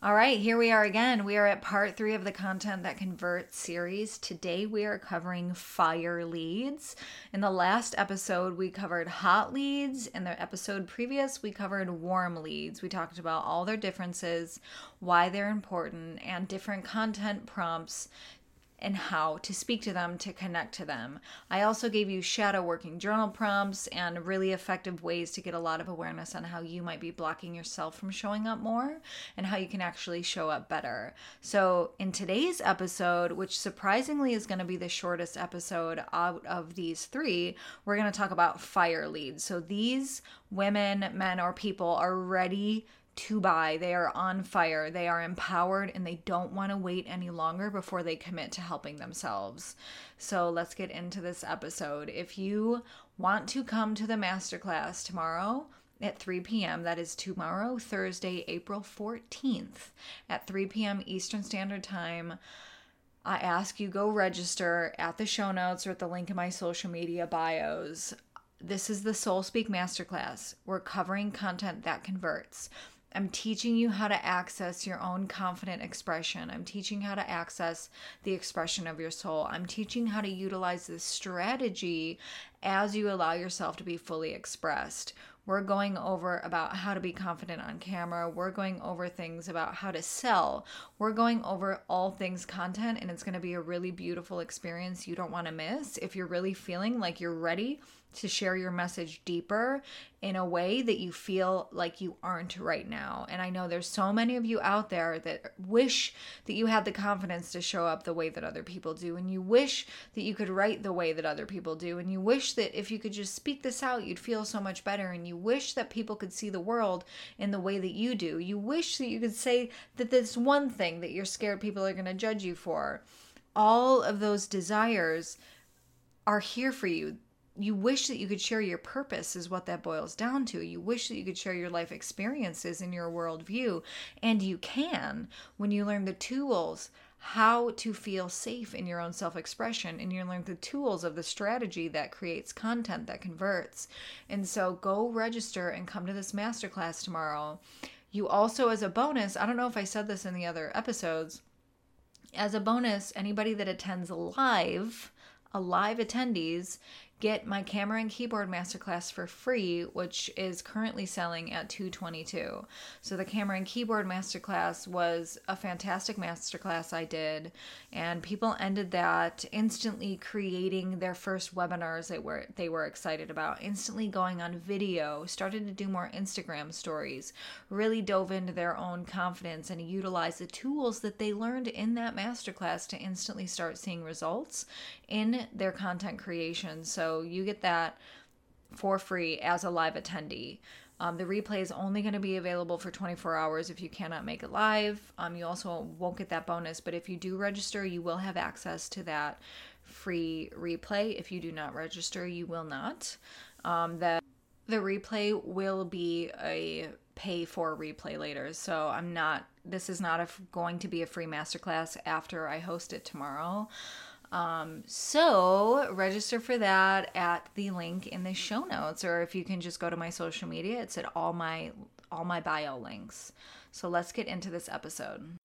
All right, here we are again. We are at part 3 of the Content That Converts series. Today we are covering fire leads. In the last episode, we covered hot leads. In the episode previous, we covered warm leads. We talked about all their differences, why they're important, and different content prompts and how to speak to them to connect to them. I also gave you shadow working journal prompts and really effective ways to get a lot of awareness on how you might be blocking yourself from showing up more and how you can actually show up better. So in today's episode, which surprisingly is going to be the shortest episode out of these 3, we're going to talk about fire leads. So these women, men, or people are ready to buy. They are on fire. They are empowered and they don't want to wait any longer before they commit to helping themselves. So let's get into this episode. If you want to come to the masterclass tomorrow at 3 p.m., that is tomorrow, Thursday, April 14th at 3 p.m. Eastern Standard Time, I ask you go register at the show notes or at the link in my social media bios. This is the Soul Speak Masterclass. We're covering content that converts. I'm teaching you how to access your own confident expression. I'm teaching how to access the expression of your soul. I'm teaching how to utilize this strategy as you allow yourself to be fully expressed. We're going over about how to be confident on camera. We're going over things about how to sell. We're going over all things content, and it's going to be a really beautiful experience you don't want to miss if you're really feeling like you're ready to share your message deeper in a way that you feel like you aren't right now. And I know there's so many of you out there that wish that you had the confidence to show up the way that other people do, and you wish that you could write the way that other people do, and you wish that if you could just speak this out, you'd feel so much better, and you wish that people could see the world in the way that you do. You wish that you could say that this one thing that you're scared people are going to judge you for. All of those desires are here for you. You wish that you could share your purpose is what that boils down to. You wish that you could share your life experiences and your worldview. And you can when you learn the tools how to feel safe in your own self-expression, and you learn the tools of the strategy that creates content that converts. And so go register and come to this masterclass tomorrow. You also, as a bonus, I don't know if I said this in the other episodes, as a bonus, anybody that attends live attendees get my camera and keyboard masterclass for free, which is currently selling at $222. So the camera and keyboard masterclass was a fantastic masterclass I did, and people ended that instantly creating their first webinars they were excited about, instantly going on video, started to do more Instagram stories, really dove into their own confidence and utilized the tools that they learned in that masterclass to instantly start seeing results in their content creation. So you get that for free as a live attendee. The replay is only going to be available for 24 hours if you cannot make it live. You also won't get that bonus, but if you do register, you will have access to that free replay. If you do not register, you will not. The replay will be a pay for replay later. So this is not going to be a free masterclass after I host it tomorrow. So register for that at the link in the show notes, or if you can just go to my social media, it's at all my bio links. So let's get into this episode.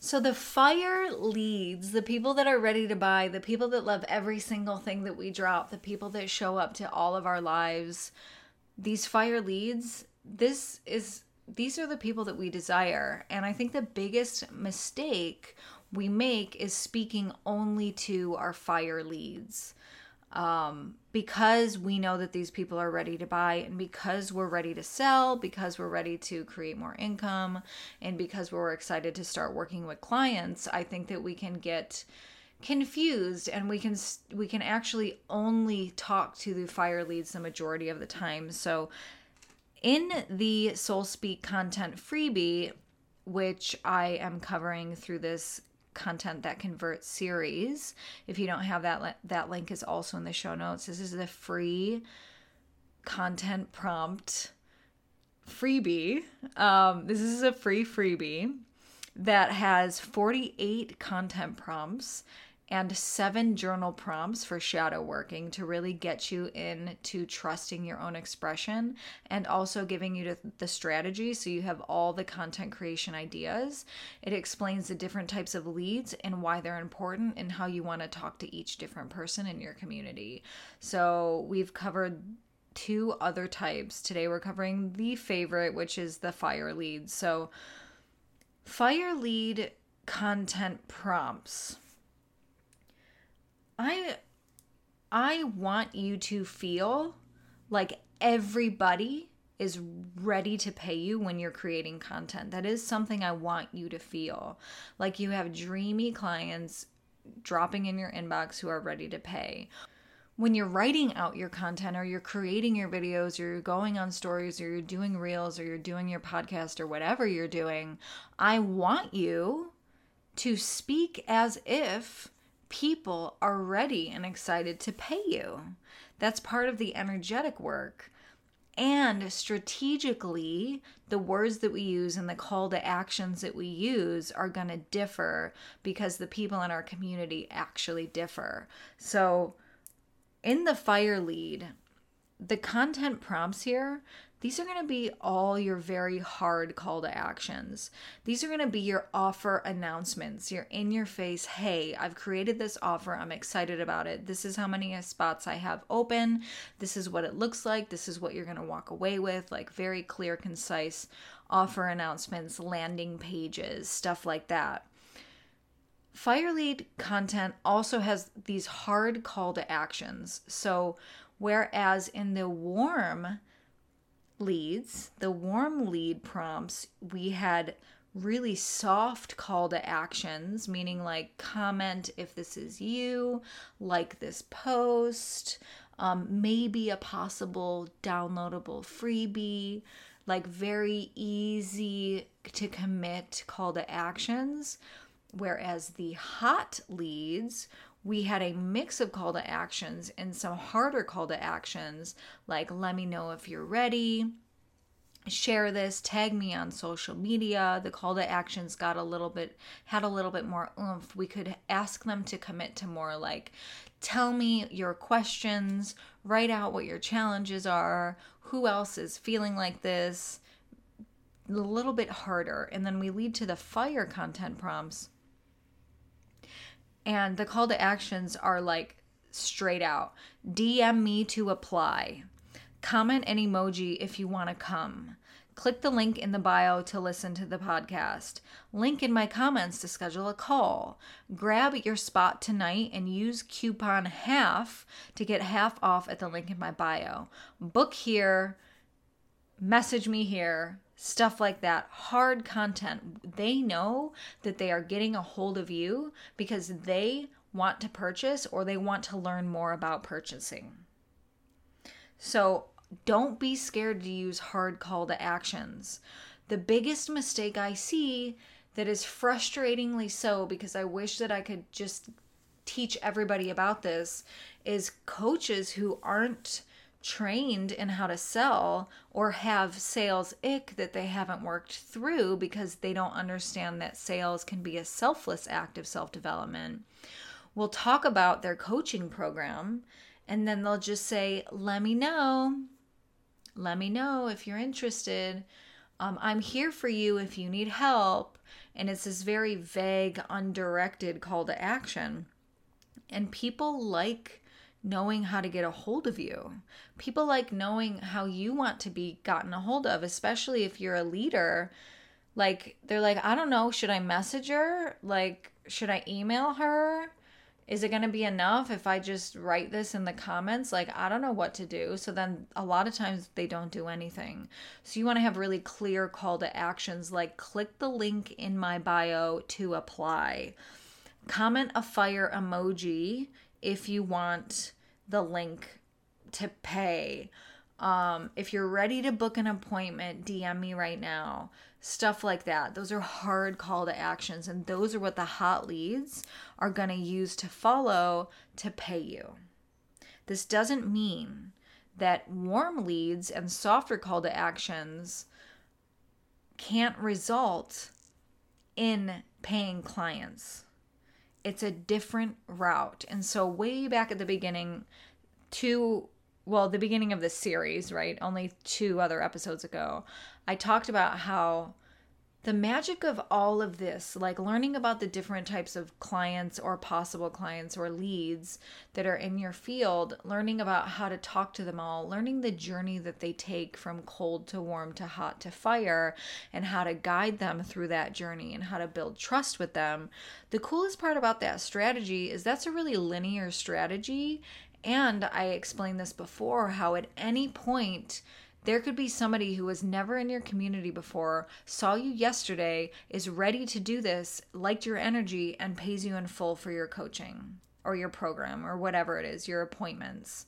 So the fire leads, the people that are ready to buy, the people that love every single thing that we drop, the people that show up to all of our lives, these fire leads, these are the people that we desire. And I think the biggest mistake we make is speaking only to our fire leads. Because we know that these people are ready to buy, and because we're ready to sell, because we're ready to create more income, and because we're excited to start working with clients, I think that we can get confused, and we can actually only talk to the fire leads the majority of the time. So in the Soul Speak content freebie, which I am covering through this Content That Converts series, if you don't have that, that link is also in the show notes. This is the free content prompt freebie. This is a free freebie that has 48 content prompts and 7 journal prompts for shadow working to really get you into trusting your own expression, and also giving you the strategy so you have all the content creation ideas. It explains the different types of leads and why they're important and how you want to talk to each different person in your community. So we've covered 2 other types. Today we're covering the favorite, which is the fire lead. So fire lead content prompts. I want you to feel like everybody is ready to pay you when you're creating content. That is something I want you to feel. Like you have dreamy clients dropping in your inbox who are ready to pay. When you're writing out your content, or you're creating your videos, or you're going on stories, or you're doing reels, or you're doing your podcast, or whatever you're doing, I want you to speak as if people are ready and excited to pay you. That's part of the energetic work. And strategically, the words that we use and the call to actions that we use are going to differ because the people in our community actually differ. So in the fire lead, the content prompts here, these are going to be all your very hard call to actions. These are going to be your offer announcements. You're in your face. Hey, I've created this offer. I'm excited about it. This is how many spots I have open. This is what it looks like. This is what you're going to walk away with. Like very clear, concise offer announcements, landing pages, stuff like that. Fire lead content also has these hard call to actions. So whereas in the warm leads, the warm lead prompts, we had really soft call to actions, meaning like comment if this is you, like this post, maybe a possible downloadable freebie, like very easy to commit call to actions. Whereas the hot leads, we had a mix of call to actions and some harder call to actions, like let me know if you're ready, share this, tag me on social media. The call to actions had a little bit more oomph. We could ask them to commit to more, like tell me your questions, write out what your challenges are, who else is feeling like this, a little bit harder. And then we lead to the fire content prompts. And the call to actions are like straight out. DM me to apply. Comment an emoji if you want to come. Click the link in the bio to listen to the podcast. Link in my comments to schedule a call. Grab your spot tonight and use coupon HALF to get half off at the link in my bio. Book here. Message me here. Stuff like that. Hard content. They know that they are getting a hold of you because they want to purchase or they want to learn more about purchasing. So don't be scared to use hard call to actions. The biggest mistake I see that is frustratingly so, because I wish that I could just teach everybody about this, is coaches who aren't trained in how to sell or have sales ick that they haven't worked through because they don't understand that sales can be a selfless act of self-development. We'll talk about their coaching program and then they'll just say, let me know if you're interested. I'm here for you if you need help. And it's this very vague, undirected call to action. And people like knowing how to get a hold of you. People like knowing how you want to be gotten a hold of, especially if you're a leader. Like, they're like, I don't know, should I message her? Like, should I email her? Is it going to be enough if I just write this in the comments? Like, I don't know what to do. So then a lot of times they don't do anything. So you want to have really clear call to actions, like click the link in my bio to apply. Comment a fire emoji if you want the link to pay. If you're ready to book an appointment, DM me right now. Stuff like that. Those are hard call to actions, and those are what the hot leads are going to use to follow to pay you. This doesn't mean that warm leads and softer call to actions can't result in paying clients. It's a different route. And so way back at the beginning, the beginning of this series, right? Only 2 other episodes ago, I talked about how the magic of all of this, like learning about the different types of clients or possible clients or leads that are in your field, learning about how to talk to them all, learning the journey that they take from cold to warm to hot to fire, and how to guide them through that journey and how to build trust with them. The coolest part about that strategy is that's a really linear strategy. And I explained this before, how at any point there could be somebody who was never in your community before, saw you yesterday, is ready to do this, liked your energy, and pays you in full for your coaching or your program or whatever it is, your appointments.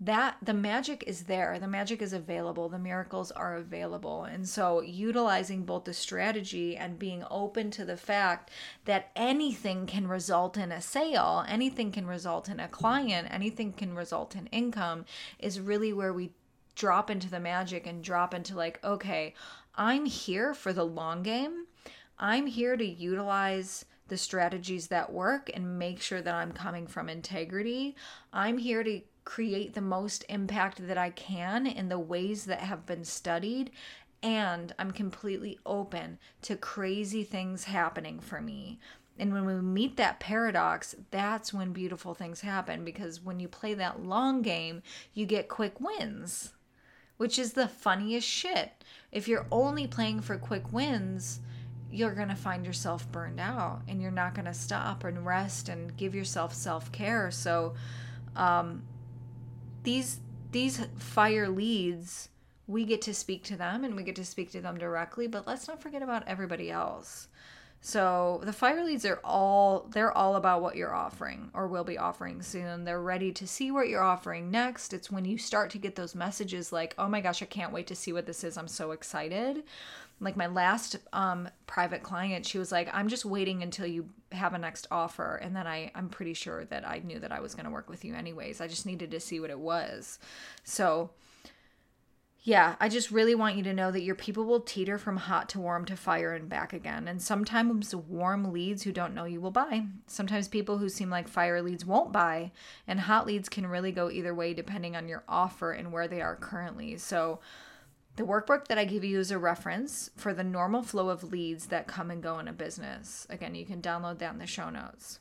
That the magic is there. The magic is available. The miracles are available. And so utilizing both the strategy and being open to the fact that anything can result in a sale, anything can result in a client, anything can result in income is really where we drop into the magic and drop into like, okay, I'm here for the long game. I'm here to utilize the strategies that work and make sure that I'm coming from integrity. I'm here to create the most impact that I can in the ways that have been studied, and I'm completely open to crazy things happening for me. And when we meet that paradox, that's when beautiful things happen, because when you play that long game, you get quick wins, which is the funniest shit. If you're only playing for quick wins, you're going to find yourself burned out and you're not going to stop and rest and give yourself self-care. So, These fire leads, we get to speak to them and we get to speak to them directly, but let's not forget about everybody else. So the fire leads they're all about what you're offering or will be offering soon. They're ready to see what you're offering next. It's when you start to get those messages like, oh my gosh, I can't wait to see what this is. I'm so excited. Like my last private client, she was like, I'm just waiting until you have a next offer. And then I'm pretty sure that I knew that I was going to work with you anyways. I just needed to see what it was. So yeah, I just really want you to know that your people will teeter from hot to warm to fire and back again. And sometimes warm leads who don't know you will buy. Sometimes people who seem like fire leads won't buy. And hot leads can really go either way depending on your offer and where they are currently. So the workbook that I give you is a reference for the normal flow of leads that come and go in a business. Again, you can download that in the show notes.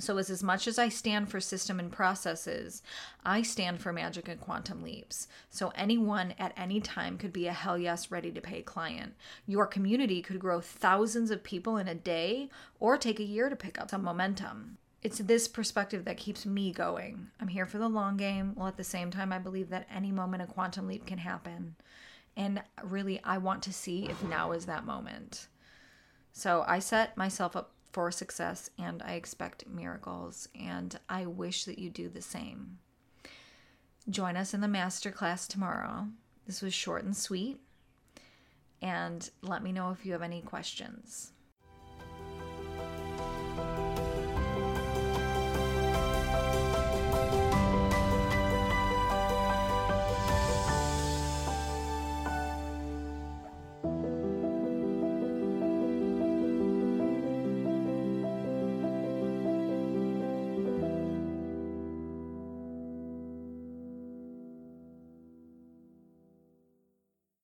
So as much as I stand for system and processes, I stand for magic and quantum leaps. So anyone at any time could be a hell yes, ready to pay client. Your community could grow thousands of people in a day or take a year to pick up some momentum. It's this perspective that keeps me going. I'm here for the long game, while at the same time, I believe that any moment a quantum leap can happen. And really, I want to see if now is that moment. So I set myself up for success, and I expect miracles, and I wish that you do the same. Join us in the masterclass tomorrow. This was short and sweet, and let me know if you have any questions.